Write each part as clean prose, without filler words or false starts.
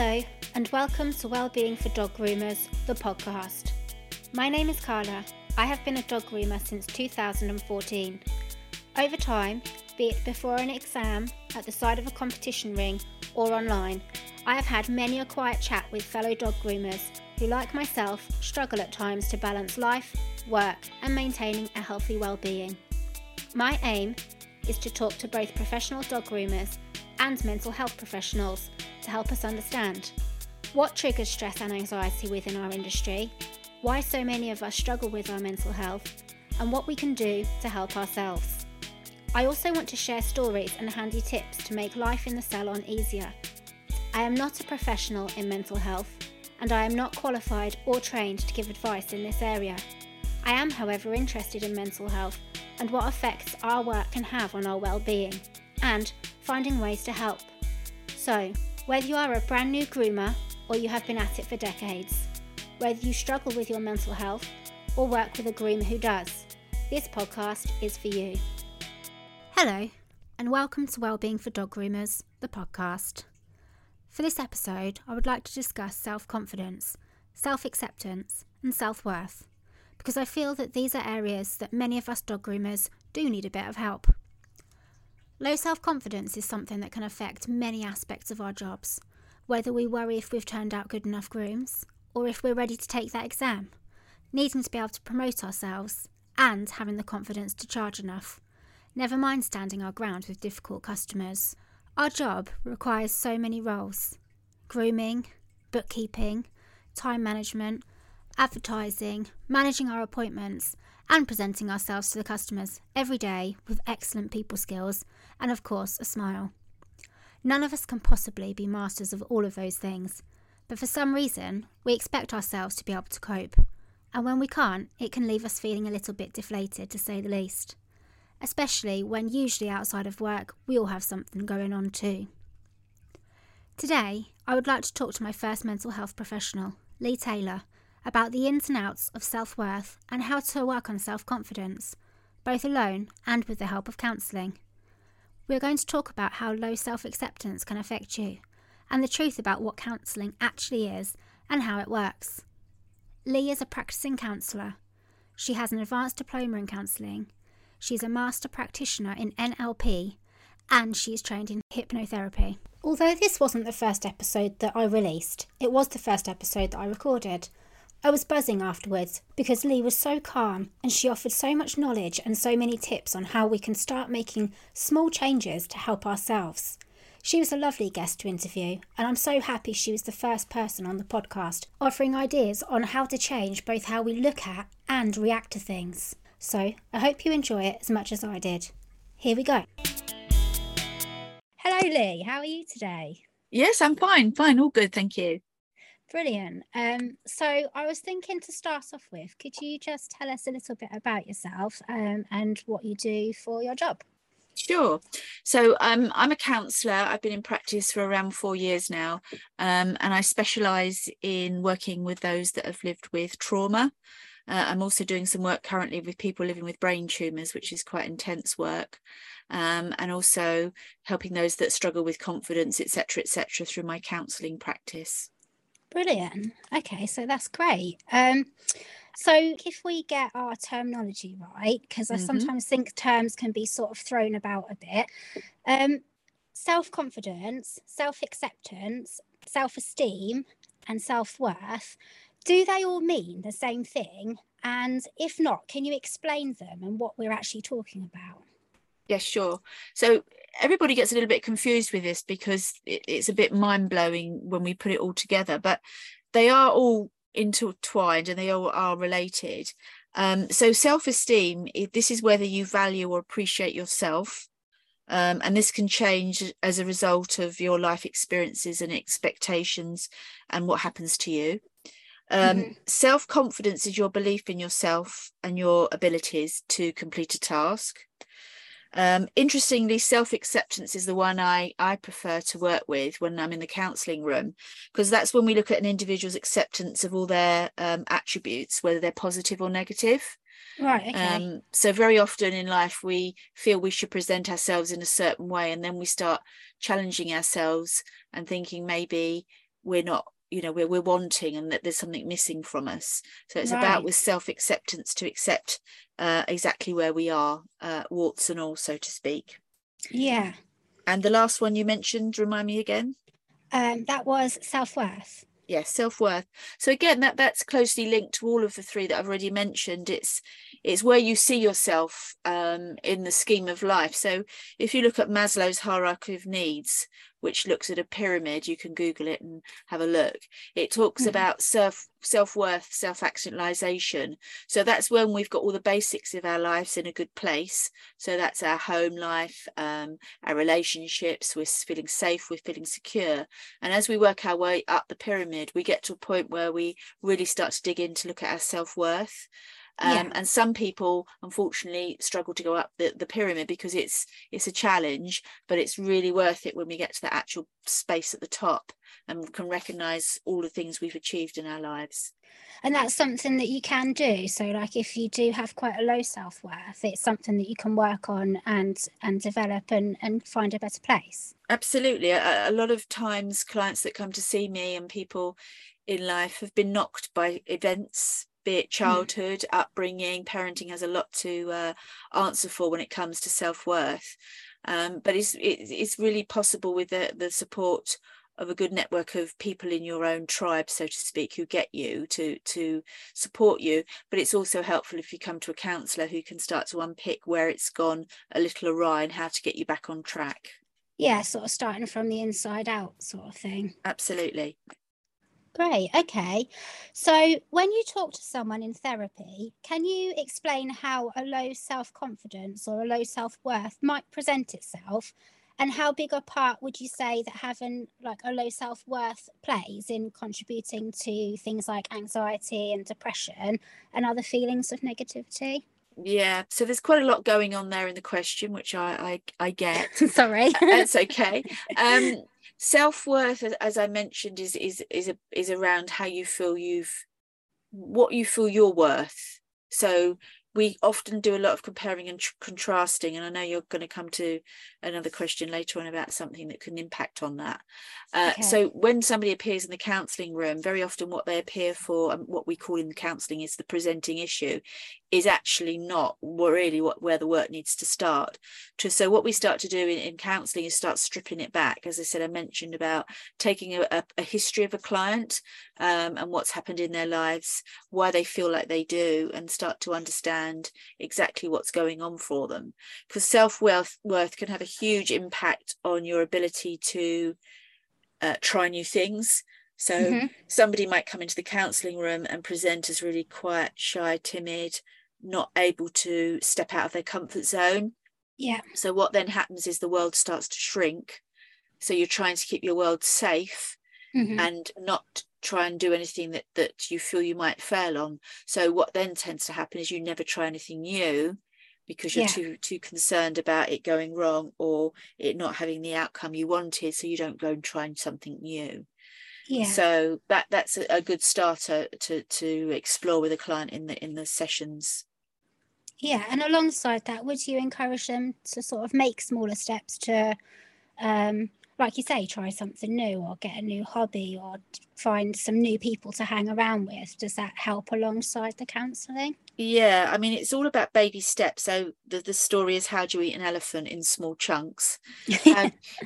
Hello and welcome to Wellbeing for Dog Groomers, the podcast. My name is Carla. I have been a dog groomer since 2014. Over time, be it before an exam, at the side of a competition ring or online, I have had many a quiet chat with fellow dog groomers who, like myself, struggle at times to balance life, work and maintaining a healthy wellbeing. My aim is to talk to both professional dog groomers and mental health professionals to help us understand what triggers stress and anxiety within our industry, why so many of us struggle with our mental health, and what we can do to help ourselves. I also want to share stories and handy tips to make life in the salon easier. I am not a professional in mental health, and I am not qualified or trained to give advice in this area. I am, however, interested in mental health and what effects our work can have on our well-being, and finding ways to help. So, whether you are a brand new groomer or you have been at it for decades, whether you struggle with your mental health or work with a groomer who does, this podcast is for you. Hello and welcome to Wellbeing for Dog Groomers, the podcast. For this episode, I would like to discuss self-confidence, self-acceptance and self-worth, because I feel that these are areas that many of us dog groomers do need a bit of help. Low self-confidence is something that can affect many aspects of our jobs, whether we worry if we've turned out good enough grooms, or if we're ready to take that exam, needing to be able to promote ourselves, and having the confidence to charge enough, never mind standing our ground with difficult customers. Our job requires so many roles: grooming, bookkeeping, time management, advertising, managing our appointments, and presenting ourselves to the customers every day with excellent people skills and, of course, a smile. None of us can possibly be masters of all of those things, but for some reason we expect ourselves to be able to cope, and when we can't, it can leave us feeling a little bit deflated, to say the least, especially when usually outside of work we all have something going on too. Today, I would like to talk to my first mental health professional, Leigh Taylor, about the ins and outs of self-worth and how to work on self-confidence, both alone and with the help of counselling. We're going to talk about how low self-acceptance can affect you, and the truth about what counselling actually is and how it works. Leigh is a practising counsellor. She has an advanced diploma in counselling. She's a master practitioner in NLP, and she is trained in hypnotherapy. Although this wasn't the first episode that I released, it was the first episode that I recorded. I was buzzing afterwards because Leigh was so calm and she offered so much knowledge and so many tips on how we can start making small changes to help ourselves. She was a lovely guest to interview, and I'm so happy she was the first person on the podcast offering ideas on how to change both how we look at and react to things. So I hope you enjoy it as much as I did. Here we go. Hello Leigh, how are you today? Yes, I'm fine, all good, thank you. Brilliant. So I was thinking to start off with, could you just tell us a little bit about yourself and what you do for your job? Sure. So I'm a counsellor. I've been in practice for around 4 years now, and I specialise in working with those that have lived with trauma. I'm also doing some work currently with people living with brain tumours, which is quite intense work, and also helping those that struggle with confidence, etc., through my counselling practice. Brilliant. Okay, so that's great. So if we get our terminology right, because I sometimes think terms can be sort of thrown about a bit. Self-confidence, self-acceptance, self-esteem and self-worth, do they all mean the same thing? And if not, can you explain them and what we're actually talking about? Yes, sure. So everybody gets a little bit confused with this because it's a bit mind-blowing when we put it all together, but they are all intertwined and they all are related. So self-esteem, this is whether you value or appreciate yourself, and this can change as a result of your life experiences and expectations and what happens to you. Self-confidence is your belief in yourself and your abilities to complete a task. Interestingly, self-acceptance is the one I prefer to work with when I'm in the counselling room, because that's when we look at an individual's acceptance of all their attributes, whether they're positive or negative. Right. Okay. So very often in life we feel we should present ourselves in a certain way, and then we start challenging ourselves and thinking maybe we're not, you know, we're wanting, and that there's something missing from us. So it's about with self-acceptance to accept exactly where we are, warts and all, so to speak. Yeah. And the last one you mentioned, remind me again. That was self-worth. Yes, self-worth. So again, that's closely linked to all of the three that I've already mentioned. It's where you see yourself in the scheme of life. So if you look at Maslow's hierarchy of needs, which looks at a pyramid, you can Google it and have a look. It talks about self-worth, self-actualization. So that's when we've got all the basics of our lives in a good place. So that's our home life, our relationships, we're feeling safe, we're feeling secure. And as we work our way up the pyramid, we get to a point where we really start to dig in to look at our self-worth. And some people, unfortunately, struggle to go up the pyramid because it's a challenge, but it's really worth it when we get to the actual space at the top and can recognise all the things we've achieved in our lives. And that's something that you can do. So, like, if you do have quite a low self-worth, it's something that you can work on and develop and find a better place. Absolutely. A lot of times clients that come to see me and people in life have been knocked by events, be it childhood, upbringing, parenting has a lot to answer for when it comes to self-worth. But it's really possible with the support of a good network of people in your own tribe, so to speak, who get you to support you. But it's also helpful if you come to a counsellor who can start to unpick where it's gone a little awry and how to get you back on track. Yeah, sort of starting from the inside out sort of thing. Absolutely. Great. Okay. So when you talk to someone in therapy, can you explain how a low self-confidence or a low self-worth might present itself, and how big a part would you say that having like a low self-worth plays in contributing to things like anxiety and depression and other feelings of negativity? Yeah, so there's quite a lot going on there in the question, which I get. Sorry. That's okay. Self-worth, as I mentioned, is around how you feel your worth. So we often do a lot of comparing and contrasting, and I know you're going to come to another question later on about something that can impact on that. Okay. So when somebody appears in the counselling room, very often what they appear for, and what we call in counselling is the presenting issue, is actually not really where the work needs to start. So what we start to do in counselling is start stripping it back. As I said, I mentioned about taking a history of a client and what's happened in their lives, why they feel like they do, and start to understand exactly what's going on for them. Because self-worth can have a huge impact on your ability to try new things. So somebody might come into the counselling room and present as really quiet, shy, timid, not able to step out of their comfort zone. Yeah. So what then happens is the world starts to shrink. So you're trying to keep your world safe and not try and do anything that you feel you might fail on. So what then tends to happen is you never try anything new because you're too concerned about it going wrong or it not having the outcome you wanted. So you don't go and try something new. Yeah. So that's a good starter to explore with a client in the sessions. Yeah, and alongside that, would you encourage them to sort of make smaller steps to, like you say, try something new or get a new hobby or find some new people to hang around with? Does that help alongside the counselling? Yeah, I mean, it's all about baby steps. So the story is, how do you eat an elephant in small chunks?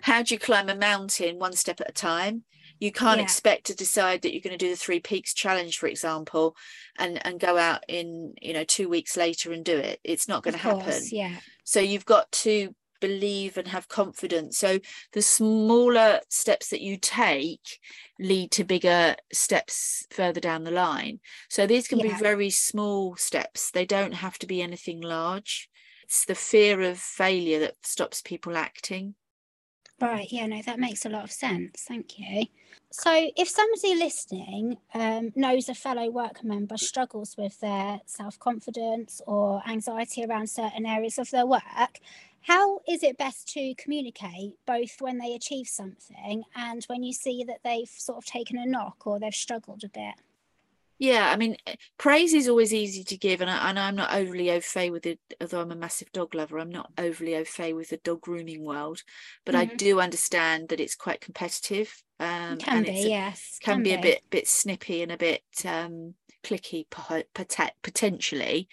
How do you climb a mountain one step at a time? You can't expect to decide that you're going to do the 3 Peaks challenge, for example, and go out in, 2 weeks later and do it. It's not going to happen. Yeah. So you've got to believe and have confidence. So the smaller steps that you take lead to bigger steps further down the line. So these can be very small steps. They don't have to be anything large. It's the fear of failure that stops people acting. Right, yeah, no, that makes a lot of sense. Thank you. So if somebody listening knows a fellow work member struggles with their self-confidence or anxiety around certain areas of their work, how is it best to communicate both when they achieve something and when you see that they've sort of taken a knock or they've struggled a bit? Yeah, I mean, praise is always easy to give, and I'm not overly au fait with it, although I'm a massive dog lover. I'm not overly au fait with the dog grooming world, but I do understand that it's quite competitive. It can be a bit snippy and a bit clicky potentially.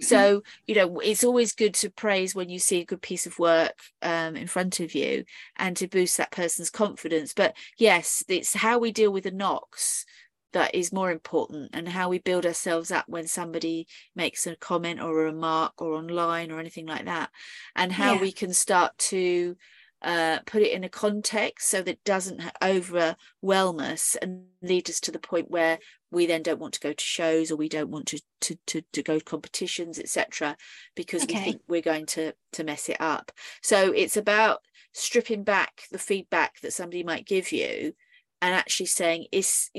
So, you know, it's always good to praise when you see a good piece of work in front of you and to boost that person's confidence. But yes, it's how we deal with the knocks that is more important, and how we build ourselves up when somebody makes a comment or a remark or online or anything like that, and how we can start to put it in a context so that it doesn't overwhelm us and lead us to the point where we then don't want to go to shows, or we don't want to go to competitions, etc., because we think we're going to mess it up. So it's about stripping back the feedback that somebody might give you and actually saying, is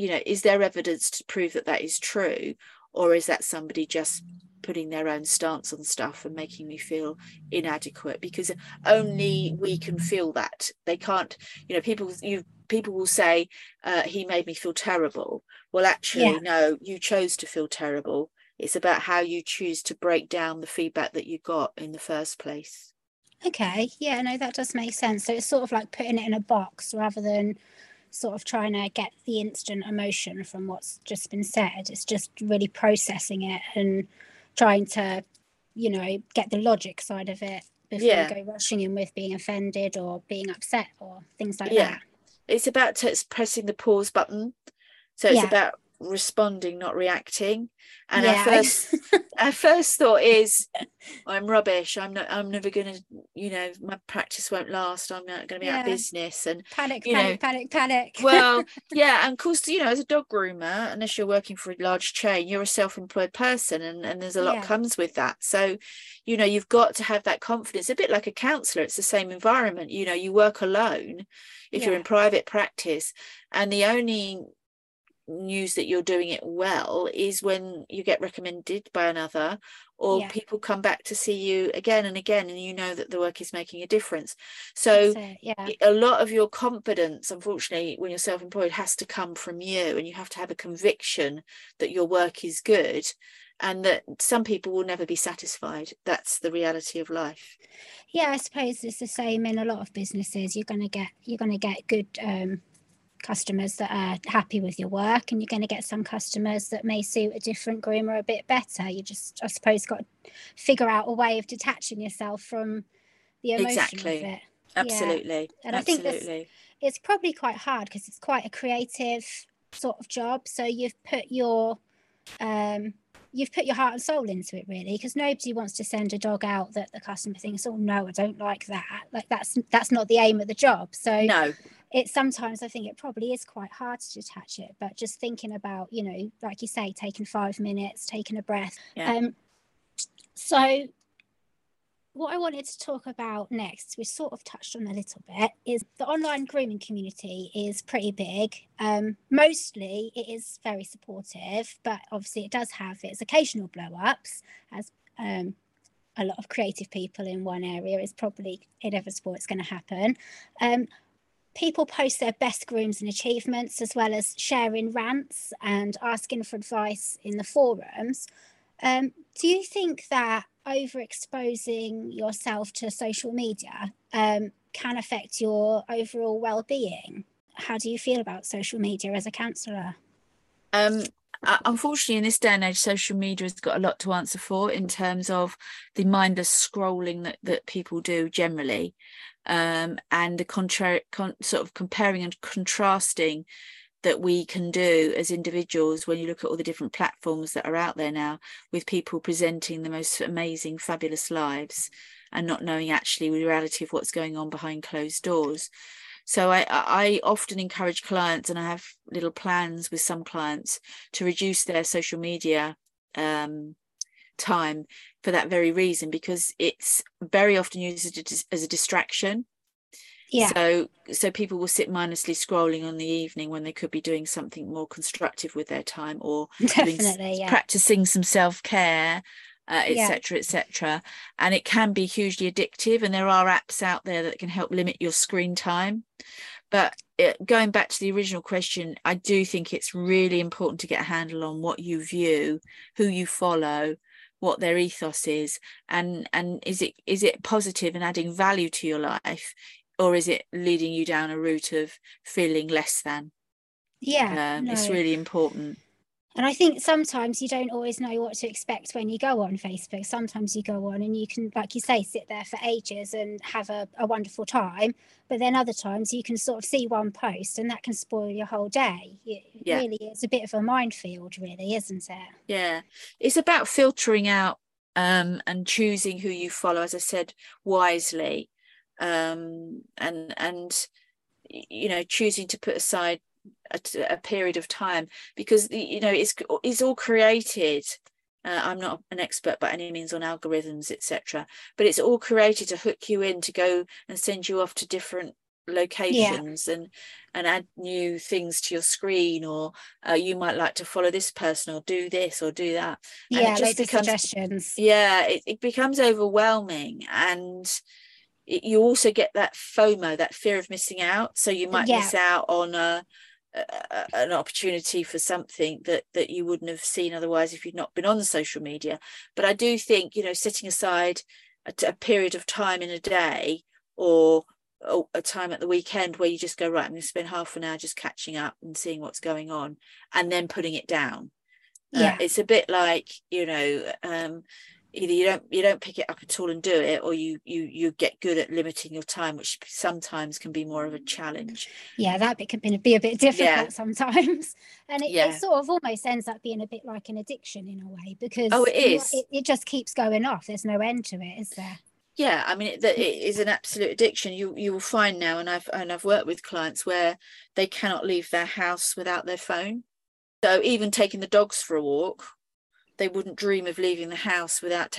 there evidence to prove that is true, or is that somebody just putting their own stance on stuff and making me feel inadequate? Because only we can feel that. They can't, you know, people will say, he made me feel terrible. Well, actually, no, you chose to feel terrible. It's about how you choose to break down the feedback that you got in the first place. Okay, yeah, no, that does make sense. So it's sort of like putting it in a box rather than sort of trying to get the instant emotion from what's just been said. It's just really processing it and trying to, you know, get the logic side of it before you go rushing in with being offended or being upset or things like that. It's about pressing the pause button. So it's about responding, not reacting. And our first thought is, I'm rubbish, I'm never gonna, you know, my practice won't last, I'm not gonna be out of business, and panic. Well, yeah, and of course, you know, as a dog groomer, unless you're working for a large chain, you're a self-employed person, and there's a lot comes with that. So, you know, you've got to have that confidence. A bit like a counsellor, it's the same environment. You know, you work alone if you're in private practice, and the only news that you're doing it well is when you get recommended by another, or people come back to see you again and again, and you know that the work is making a difference. So a lot of your confidence, unfortunately, when you're self-employed, has to come from you, and you have to have a conviction that your work is good, and that some people will never be satisfied. That's the reality of life. Yeah, I suppose it's the same in a lot of businesses. You're going to get good customers that are happy with your work, and you're going to get some customers that may suit a different groomer a bit better. You just, I suppose, got to figure out a way of detaching yourself from the emotion of it. Absolutely. Yeah. And absolutely. I think it's probably quite hard because it's quite a creative sort of job. So you've put your heart and soul into it, really, because nobody wants to send a dog out that the customer thinks, oh no, I don't like that. Like that's not the aim of the job. So no. It sometimes, I think it probably is quite hard to detach it, but just thinking about, you know, like you say, taking 5 minutes, taking a breath. Yeah. So what I wanted to talk about next, we sort of touched on a little bit, is the online grooming community is pretty big. Mostly it is very supportive, but obviously it does have its occasional blow-ups, as a lot of creative people in one area is probably inevitable, it's going to happen. People post their best grooms and achievements, as well as sharing rants and asking for advice in the forums. Do you think that overexposing yourself to social media can affect your overall well-being? How do you feel about social media as a counsellor? Unfortunately, in this day and age, social media has got a lot to answer for in terms of the mindless scrolling that people do generally. And the sort of comparing and contrasting that we can do as individuals when you look at all the different platforms that are out there now, with people presenting the most amazing, fabulous lives and not knowing actually the reality of what's going on behind closed doors. So I often encourage clients, and I have little plans with some clients to reduce their social media time for that very reason, because it's very often used as a distraction. So people will sit mindlessly scrolling on the evening when they could be doing something more constructive with their time, or practicing some self-care, etc. And it can be hugely addictive, and there are apps out there that can help limit your screen time. But going back to the original question, I do think it's really important to get a handle on what you view, who you follow, what their ethos is, and is it positive and adding value to your life, or is it leading you down a route of feeling less than? It's really important. And I think sometimes you don't always know what to expect when you go on Facebook. Sometimes you go on and you can, like you say, sit there for ages and have a wonderful time. But then other times you can sort of see one post and that can spoil your whole day. Really is a bit of a minefield, really, isn't it? Yeah. It's about filtering out and choosing who you follow, as I said, wisely. And you know, choosing to put aside a period of time, because you know it's all created. I'm not an expert by any means on algorithms, etc., but it's all created to hook you in, to go and send you off to different locations and add new things to your screen, or you might like to follow this person or do this or do that, and it just becomes suggestions. It becomes overwhelming, and you also get that FOMO, that fear of missing out. So you might miss out on an opportunity for something that you wouldn't have seen otherwise if you'd not been on social media. But I do think, you know, setting aside a period of time in a day or a time at the weekend where you just go, right, I'm going to spend half an hour just catching up and seeing what's going on, and then putting it down. It's a bit like, you know, either you don't pick it up at all and do it, or you get good at limiting your time, which sometimes can be more of a challenge. That bit can be a bit difficult sometimes, and it sort of almost ends up being a bit like an addiction in a way, because it just keeps going off. There's no end to it, is there? I mean, it is an absolute addiction. You will find now, and I've worked with clients where they cannot leave their house without their phone. So even taking the dogs for a walk, they wouldn't dream of leaving the house without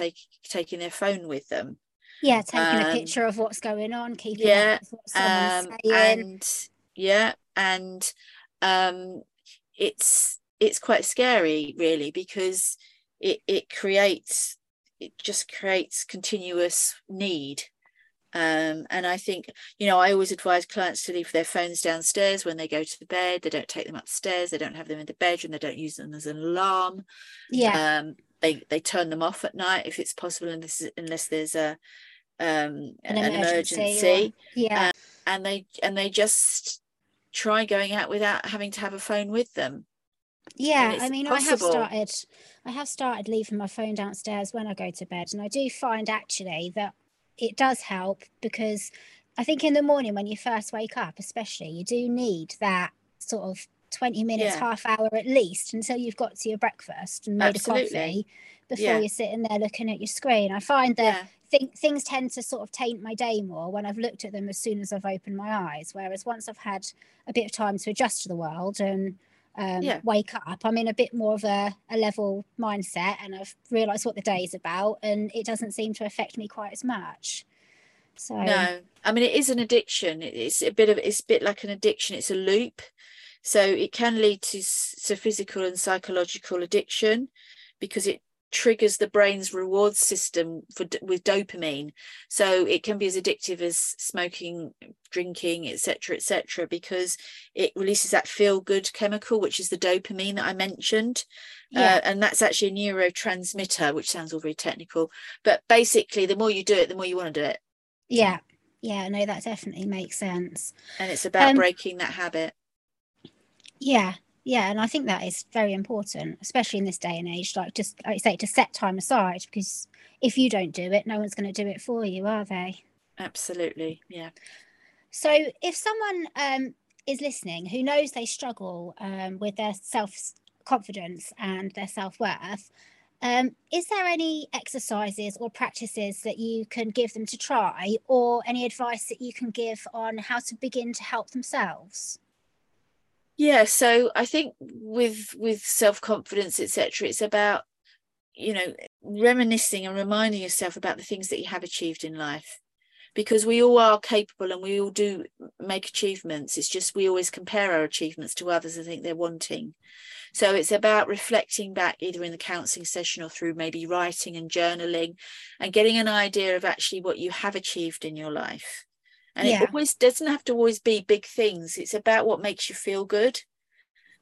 taking their phone with them. Taking a picture of what's going on, keeping up with what someone's saying. And it's quite scary, really, because it just creates continuous need. And I think, you know, I always advise clients to leave their phones downstairs when they go to bed. They don't take them upstairs. They don't have them in the bedroom. They don't use them as an alarm. They turn them off at night if it's possible, unless there's an emergency. And they just try going out without having to have a phone with them. I mean, possible. I have started leaving my phone downstairs when I go to bed, and I do find actually that it does help, because I think in the morning when you first wake up, especially, you do need that sort of 20 minutes, half hour at least, until you've got to your breakfast and made a coffee before you're sitting there looking at your screen. I find that things tend to sort of taint my day more when I've looked at them as soon as I've opened my eyes, whereas once I've had a bit of time to adjust to the world and wake up, I'm in a bit more of a level mindset, and I've realized what the day is about, and it doesn't seem to affect me quite as much. So no, I mean, it is an addiction. It's a bit like an addiction. It's a loop, so it can lead to physical and psychological addiction, because it triggers the brain's reward system with dopamine. So it can be as addictive as smoking, drinking, etc., because it releases that feel-good chemical, which is the dopamine that I mentioned. And that's actually a neurotransmitter, which sounds all very technical, but basically the more you do it, the more you want to do it. No, that definitely makes sense, and it's about breaking that habit. And I think that is very important, especially in this day and age, like, just like you say, to set time aside, because if you don't do it, no one's going to do it for you, are they? Absolutely. So if someone is listening who knows they struggle with their self-confidence and their self-worth, is there any exercises or practices that you can give them to try, or any advice that you can give on how to begin to help themselves? So I think with self-confidence, etc., it's about, you know, reminiscing and reminding yourself about the things that you have achieved in life, because we all are capable and we all do make achievements. It's just we always compare our achievements to others and think they're wanting. So it's about reflecting back, either in the counselling session or through maybe writing and journaling, and getting an idea of actually what you have achieved in your life, And it always doesn't have to always be big things. It's about what makes you feel good.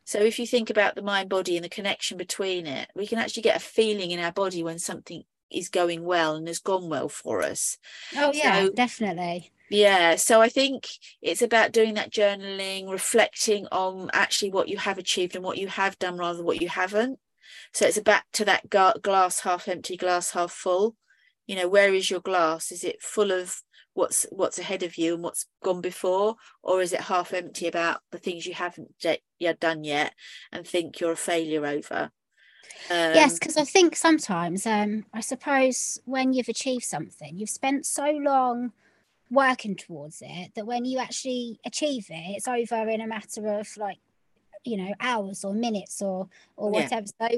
So if you think about the mind body and the connection between it, we can actually get a feeling in our body when something is going well and has gone well for us. Oh yeah, so, definitely. Yeah, so I think it's about doing that journaling, reflecting on actually what you have achieved and what you have done rather than what you haven't. So it's back to that glass half empty, glass half full. You know, where is your glass? Is it full of what's ahead of you and what's gone before, or is it half empty about the things you haven't yet done yet and think you're a failure over? Yes, because I think sometimes I suppose when you've achieved something, you've spent so long working towards it that when you actually achieve it, it's over in a matter of, like, you know, hours or minutes or whatever. So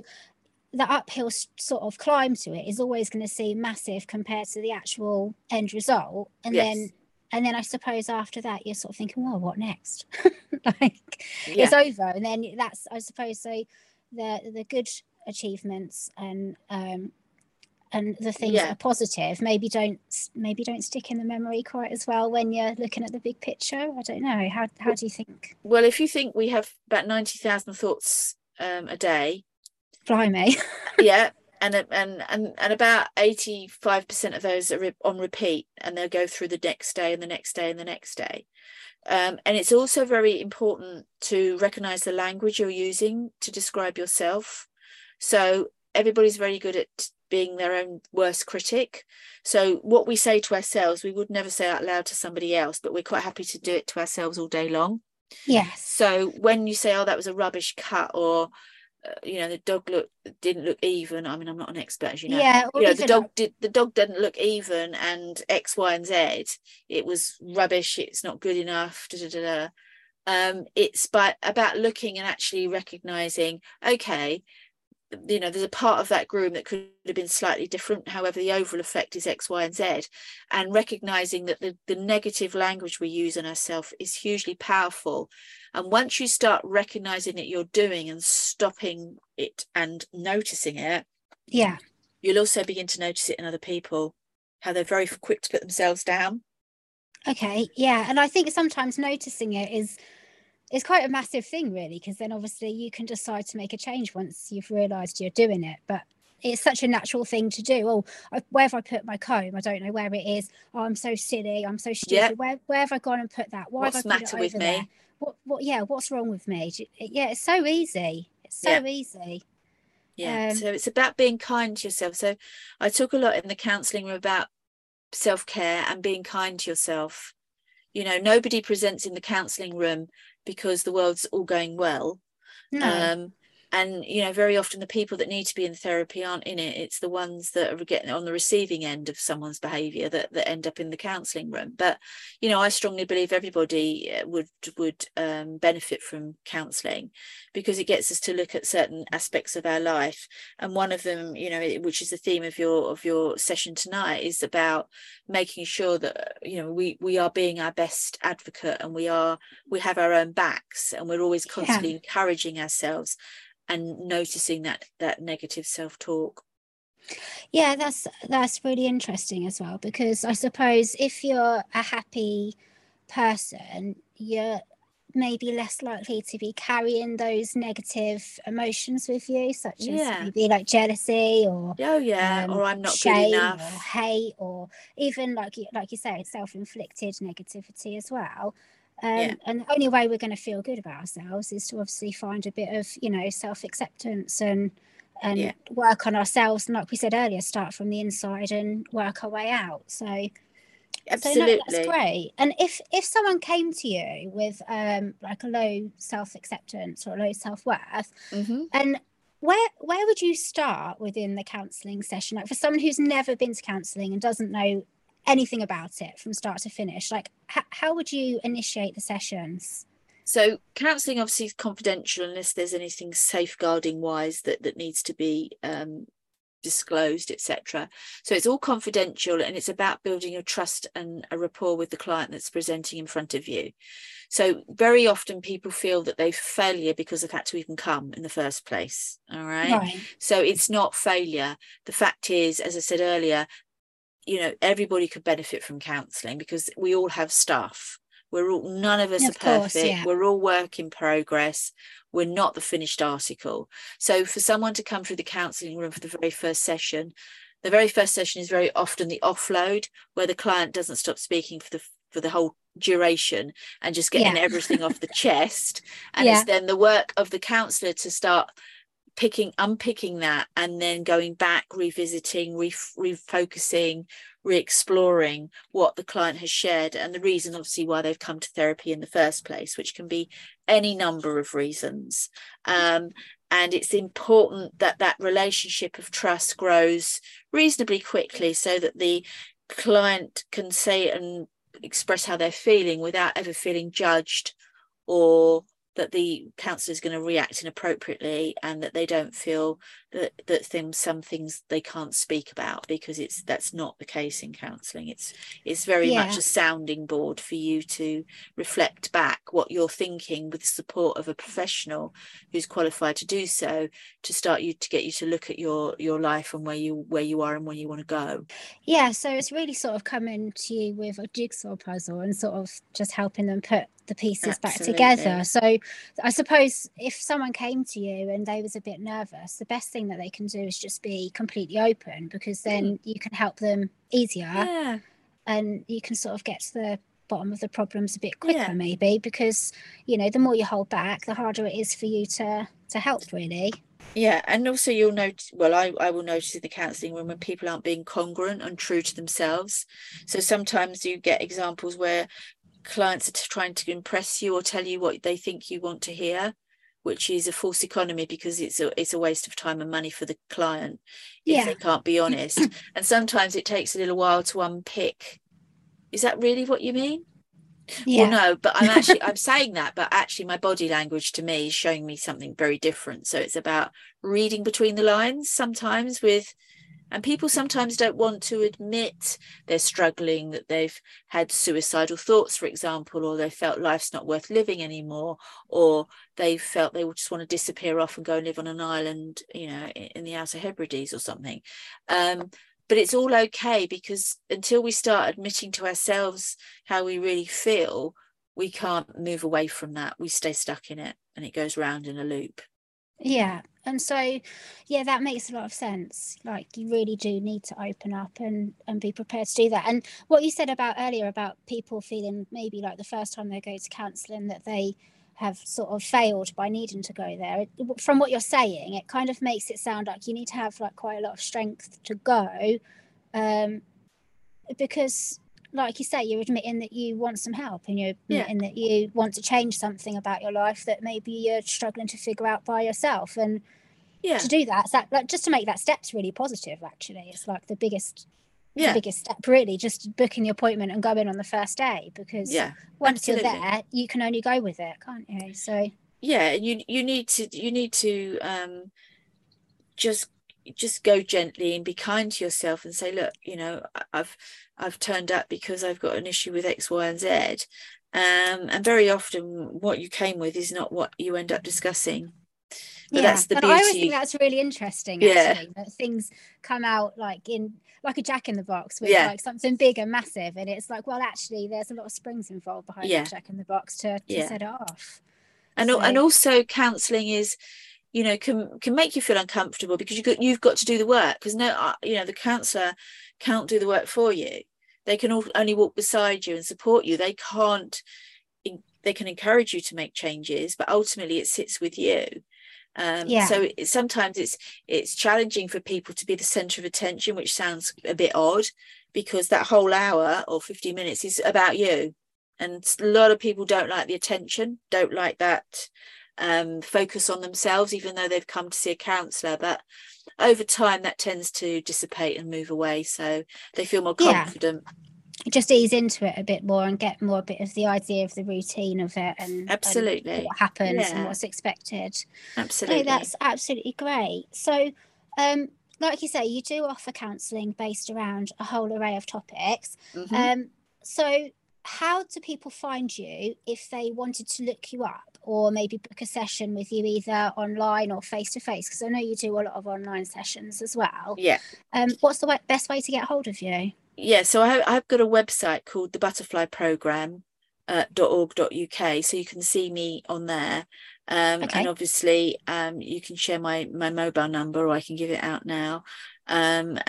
the uphill sort of climb to it is always going to seem massive compared to the actual end result. And then I suppose after that you're sort of thinking, well, what next? It's over. And then that's, I suppose, so the good achievements and the things that are positive maybe don't stick in the memory quite as well when you're looking at the big picture. I don't know. How do you think? Well, if you think we have about 90,000 thoughts a day. Blimey. Yeah. And about 85% of those are on repeat, and they'll go through the next day and the next day and the next day. And it's also very important to recognise the language you're using to describe yourself. So everybody's very good at being their own worst critic. So what we say to ourselves, we would never say out loud to somebody else, but we're quite happy to do it to ourselves all day long. Yes. So when you say, oh, that was a rubbish cut, or, you know, the dog didn't look even. I mean, I'm not an expert, as you know. Yeah. You know, the dog didn't look even, and X, Y, and Z. It was rubbish. It's not good enough. It's about looking and actually recognising, okay, you know, there's a part of that groom that could have been slightly different, however the overall effect is X, Y, and Z, and recognising that the negative language we use on ourselves is hugely powerful. And once you start recognising that you're doing and stopping it and noticing it, you'll also begin to notice it in other people, how they're very quick to put themselves down. Okay, yeah, and I think sometimes noticing it is quite a massive thing, really, because then obviously you can decide to make a change once you've realised you're doing it. But it's such a natural thing to do. Oh, where have I put my comb? I don't know where it is. Oh, I'm so silly. I'm so stupid. Yeah. Where have I gone and put that? Why have I put it over there? What's the matter with me? What's wrong with me? Yeah, it's so easy. It's so easy. Yeah, so it's about being kind to yourself. So I talk a lot in the counselling room about self-care and being kind to yourself. You know, nobody presents in the counselling room because the world's all going well. And, you know, very often the people that need to be in therapy aren't in it. It's the ones that are getting on the receiving end of someone's behaviour that end up in the counselling room. But, you know, I strongly believe everybody would benefit from counselling, because it gets us to look at certain aspects of our life. And one of them, you know, which is the theme of your session tonight, is about making sure that, you know, we are being our best advocate, and we have our own backs, and we're always constantly encouraging ourselves and noticing that negative self-talk. Yeah, that's really interesting as well, because I suppose if you're a happy person, you're maybe less likely to be carrying those negative emotions with you, such as maybe like jealousy or or I'm not shame good enough, or hate, or even like you say, self-inflicted negativity as well. And the only way we're going to feel good about ourselves is to obviously find a bit of, you know, self-acceptance and work on ourselves, and like we said earlier, start from the inside and work our way out. So absolutely, so that's great. And if someone came to you with like a low self-acceptance or a low self-worth, and where would you start within the counselling session, like for someone who's never been to counselling and doesn't know anything about it from start to finish, like how would you initiate the sessions? So counselling obviously is confidential unless there's anything safeguarding wise that needs to be disclosed, etc. So it's all confidential, and it's about building a trust and a rapport with the client that's presenting in front of you. So very often people feel that they've failure because they've had to even come in the first place. All right. So it's not failure. The fact is, as I said earlier, you know, everybody could benefit from counselling because we all have stuff. We're all, none of us are perfect. We're all work in progress. We're not the finished article. So for someone to come through the counselling room for the very first session is very often the offload, where the client doesn't stop speaking for the whole duration and just getting everything off the chest. And it's then the work of the counsellor to start unpicking that, and then going back, revisiting, refocusing, re-exploring what the client has shared and the reason obviously why they've come to therapy in the first place, which can be any number of reasons. And it's important that that relationship of trust grows reasonably quickly so that the client can say and express how they're feeling without ever feeling judged, or that the counsellor is going to react inappropriately, and that they don't feel that some things they can't speak about, because that's not the case in counselling. It's very much a sounding board for you to reflect back what you're thinking, with the support of a professional who's qualified to do so, to start you to get you to look at your life and where you are and where you want to go. Yeah, so it's really sort of coming to you with a jigsaw puzzle and sort of just helping them put the pieces back together. So I suppose if someone came to you and they was a bit nervous, the best thing that they can do is just be completely open, because then you can help them easier and you can sort of get to the bottom of the problems a bit quicker maybe, because you know, the more you hold back, the harder it is for you to help, really. Yeah, and also you'll notice, well, I will notice in the counselling room when people aren't being congruent and true to themselves. So sometimes you get examples where clients are trying to impress you or tell you what they think you want to hear, which is a false economy, because it's a waste of time and money for the client if they can't be honest. And sometimes it takes a little while to unpick, is that really what you mean? Well, no, but I'm saying that, but actually my body language to me is showing me something very different. So it's about reading between the lines sometimes and people sometimes don't want to admit they're struggling, that they've had suicidal thoughts, for example, or they felt life's not worth living anymore, or they felt they would just want to disappear off and go and live on an island, you know, in the Outer Hebrides or something. But it's all okay, because until we start admitting to ourselves how we really feel, we can't move away from that. We stay stuck in it, and it goes round in a loop. Yeah. And so, yeah, that makes a lot of sense. Like, you really do need to open up and be prepared to do that. And what you said about earlier about people feeling maybe like the first time they go to counselling that they have sort of failed by needing to go there. From what you're saying, it kind of makes it sound like you need to have like quite a lot of strength to go, because, like you say, you're admitting that you want some help, and you're admitting that you want to change something about your life that maybe you're struggling to figure out by yourself. And to do that, just to make that step's really positive, actually. It's like the biggest step, really, just booking the appointment and going on the first day, because once you're there, you can only go with it, can't you? So you need to just go gently and be kind to yourself and say, look, you know, I've turned up because I've got an issue with X, Y, and Z. And very often what you came with is not what you end up discussing. But that's the beauty. I always think that's really interesting, actually, that things come out like in like a jack in the box with like something big and massive, and it's like, well, actually there's a lot of springs involved behind the jack in the box to set it off. And also counselling is, you know, can make you feel uncomfortable, because you've got to do the work, because the counsellor can't do the work for you. They can only walk beside you and support you. They can encourage you to make changes, but ultimately it sits with you. So sometimes it's challenging for people to be the centre of attention, which sounds a bit odd, because that whole hour or 50 minutes is about you. And a lot of people don't like the attention, don't like that focus on themselves, even though they've come to see a counsellor. But over time that tends to dissipate and move away, so they feel more confident. Just ease into it a bit more and get more a bit of the idea of the routine of it, and absolutely and what happens and what's expected. Absolutely. So that's absolutely great. So like you say, you do offer counselling based around a whole array of topics. Mm-hmm. So how do people find you if they wanted to look you up or maybe book a session with you, either online or face-to-face? Because I know you do a lot of online sessions as well. What's the best way to get hold of you? yeah, so I've got a website called thebutterflyprogramme.org.uk, so you can see me on there. Okay. And obviously you can share my mobile number, or I can give it out now, and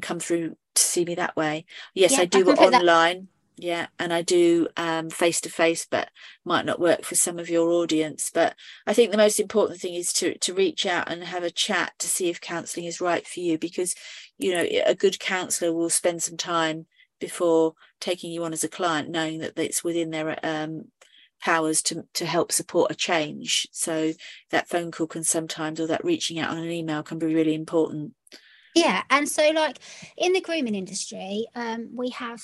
come through to see me that way. Yes, I do online. Yeah, and I do face-to-face, but might not work for some of your audience. But I think the most important thing is to reach out and have a chat to see if counselling is right for you, because, you know, a good counsellor will spend some time before taking you on as a client, knowing that it's within their powers to help support a change. So that phone call can sometimes, or that reaching out on an email can be really important. Yeah, and so, like, in the grooming industry, we have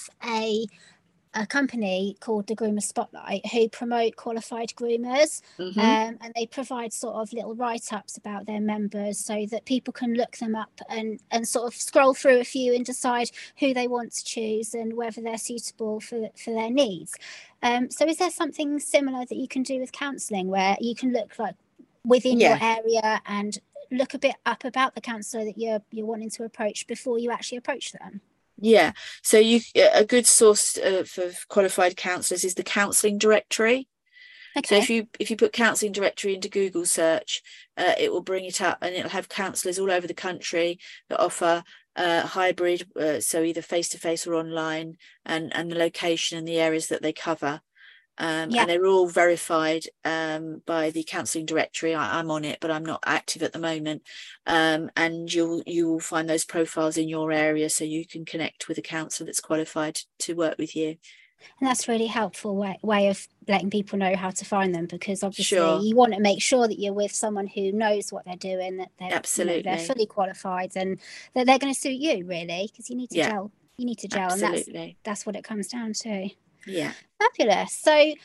a company called the Groomer Spotlight who promote qualified groomers, and they provide sort of little write-ups about their members so that people can look them up and sort of scroll through a few and decide who they want to choose and whether they're suitable for their needs. So is there something similar that you can do with counselling, where you can look like within your area and look a bit up about the counsellor that you're wanting to approach before you actually approach them? Yeah, so a good source for qualified counsellors is the counselling directory. Okay. So if you put counselling directory into Google search, it will bring it up, and it'll have counsellors all over the country that offer hybrid, so either face-to-face or online, and the location and the areas that they cover. And they're all verified by the counselling directory. I'm on it, but I'm not active at the moment. And you will find those profiles in your area, so you can connect with a counsellor that's qualified to work with you. And that's really helpful way of letting people know how to find them, because obviously you want to make sure that you're with someone who knows what they're doing, that they're they're fully qualified, and that they're going to suit you, really, because you need to gel. You need to gel, absolutely. And that's what it comes down to. Yeah, fabulous. So I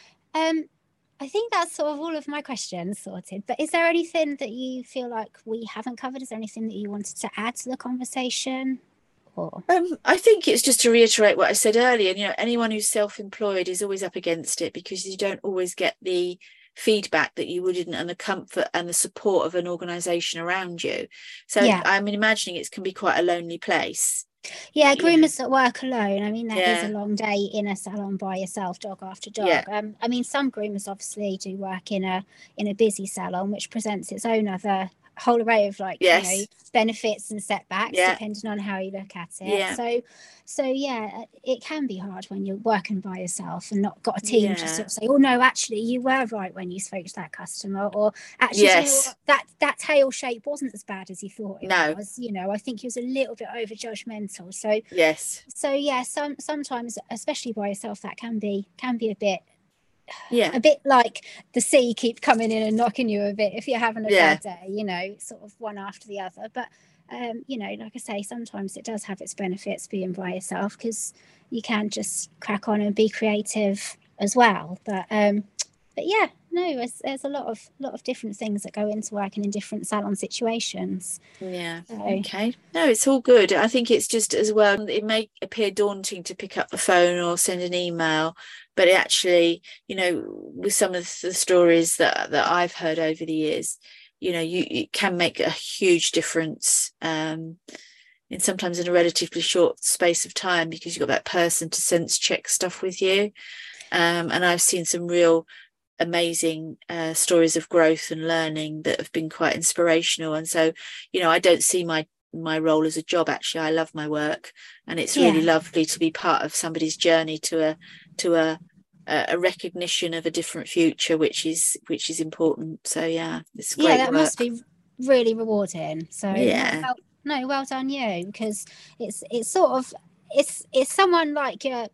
think that's sort of all of my questions sorted, but is there anything that you feel like we haven't covered? Is there anything that you wanted to add to the conversation? Or I think it's just to reiterate what I said earlier, and, you know, anyone who's self-employed is always up against it, because you don't always get the feedback that you wouldn't, and the comfort and the support of an organisation around you. So I'm imagining it can be quite a lonely place. Yeah, groomers that work alone, I mean, that is a long day in a salon by yourself, dog after dog. I mean, some groomers obviously do work in a busy salon, which presents its own other whole array of, like, you know, benefits and setbacks, depending on how you look at it. So yeah, it can be hard when you're working by yourself and not got a team to sort of say, oh no, actually you were right when you spoke to that customer, or actually that tail shape wasn't as bad as you thought it was, you know, I think it was a little bit over judgmental. So sometimes, especially by yourself, that can be a bit a bit like the sea keep coming in and knocking you a bit if you're having a bad day, you know, sort of one after the other. But you know, like I say, sometimes it does have its benefits being by yourself, because you can just crack on and be creative as well. But there's a lot of different things that go into working in different salon situations. It's all good. I think it's just, as well, it may appear daunting to pick up the phone or send an email, but it actually, you know, with some of the stories that I've heard over the years, you know, you can make a huge difference, and sometimes in a relatively short space of time, because you've got that person to sense check stuff with you. And I've seen some real amazing stories of growth and learning that have been quite inspirational. And so, you know, I don't see my role as a job. Actually, I love my work, and it's really lovely to be part of somebody's journey to a recognition of a different future, which is important. So it's great. That work must be really rewarding. So well done you, because it's sort of it's someone like your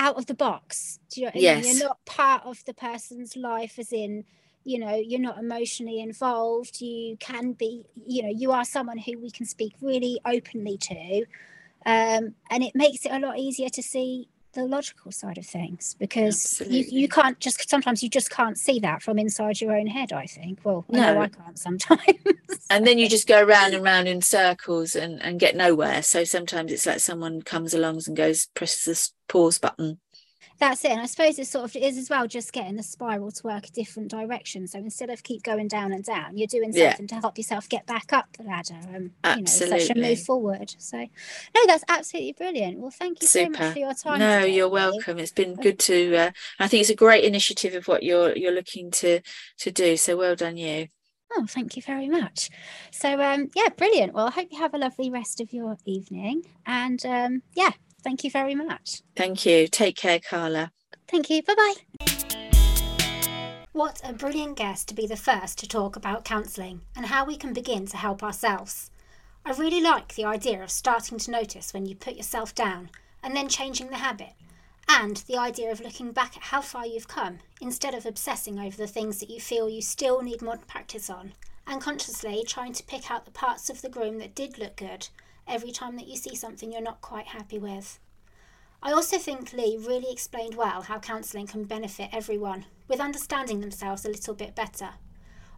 out of the box. Do you know what I mean? You're not part of the person's life, as in, you know, you're not emotionally involved. You can be, you know, you are someone who we can speak really openly to, and it makes it a lot easier to see the logical side of things, because you can't just, sometimes you just can't see that from inside your own head, I think. Well, no, I can't sometimes. And then you just go round and round in circles and get nowhere. So sometimes it's like someone comes along and goes, presses the pause button. that's it. And I suppose it sort of is as well just getting the spiral to work a different direction. So instead of keep going down and down, you're doing something to help yourself get back up the ladder and absolutely. You know, move forward. So no, that's absolutely brilliant. Well, thank you so much for your time. No, today, you're welcome. It's been good to. I think it's a great initiative of what you're looking to do. So well done, you. Oh, thank you very much. So brilliant. Well, I hope you have a lovely rest of your evening, and thank you very much. Thank you. Take care, Carla. Thank you. Bye-bye. What a brilliant guest to be the first to talk about counselling and how we can begin to help ourselves. I really like the idea of starting to notice when you put yourself down and then changing the habit, and the idea of looking back at how far you've come instead of obsessing over the things that you feel you still need more practice on, and consciously trying to pick out the parts of the groom that did look good every time that you see something you're not quite happy with. I also think Leigh really explained well how counselling can benefit everyone with understanding themselves a little bit better.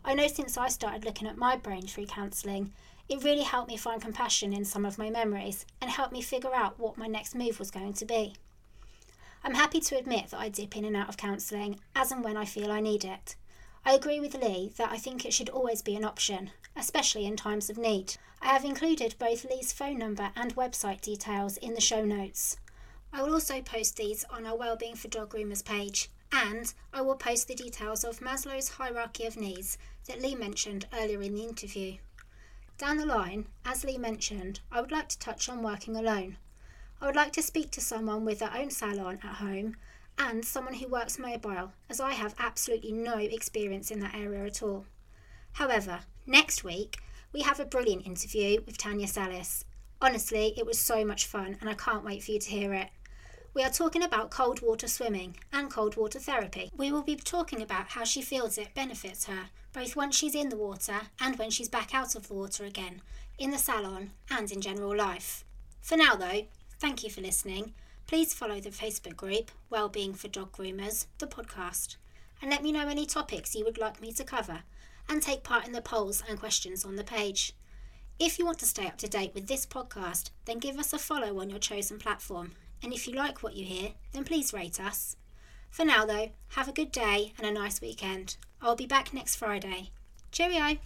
I know since I started looking at my brain through counselling, it really helped me find compassion in some of my memories and helped me figure out what my next move was going to be. I'm happy to admit that I dip in and out of counselling as and when I feel I need it. I agree with Leigh that I think it should always be an option, especially in times of need. I have included both Leigh's phone number and website details in the show notes. I will also post these on our Wellbeing for Dog Groomers page, and I will post the details of Maslow's hierarchy of needs that Leigh mentioned earlier in the interview. Down the line, as Leigh mentioned, I would like to touch on working alone. I would like to speak to someone with their own salon at home and someone who works mobile, as I have absolutely no experience in that area at all. However, next week we have a brilliant interview with Tanya Salis. Honestly, it was so much fun and I can't wait for you to hear it. We are talking about cold water swimming and cold water therapy. We will be talking about how she feels it benefits her, both when she's in the water and when she's back out of the water again, in the salon and in general life. For now though, thank you for listening. Please follow the Facebook group, Wellbeing for Dog Groomers, the podcast, and let me know any topics you would like me to cover, and take part in the polls and questions on the page. If you want to stay up to date with this podcast, then give us a follow on your chosen platform, and if you like what you hear, then please rate us. For now though, have a good day and a nice weekend. I'll be back next Friday. Cheerio!